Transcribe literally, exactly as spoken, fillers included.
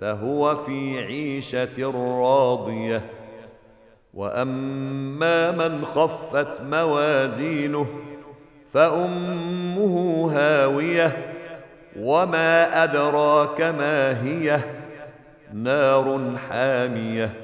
فهو في عيشة راضية، وأما من خفت موازينه فأمه هاوية. وما أدراك ما هي؟ نار حامية.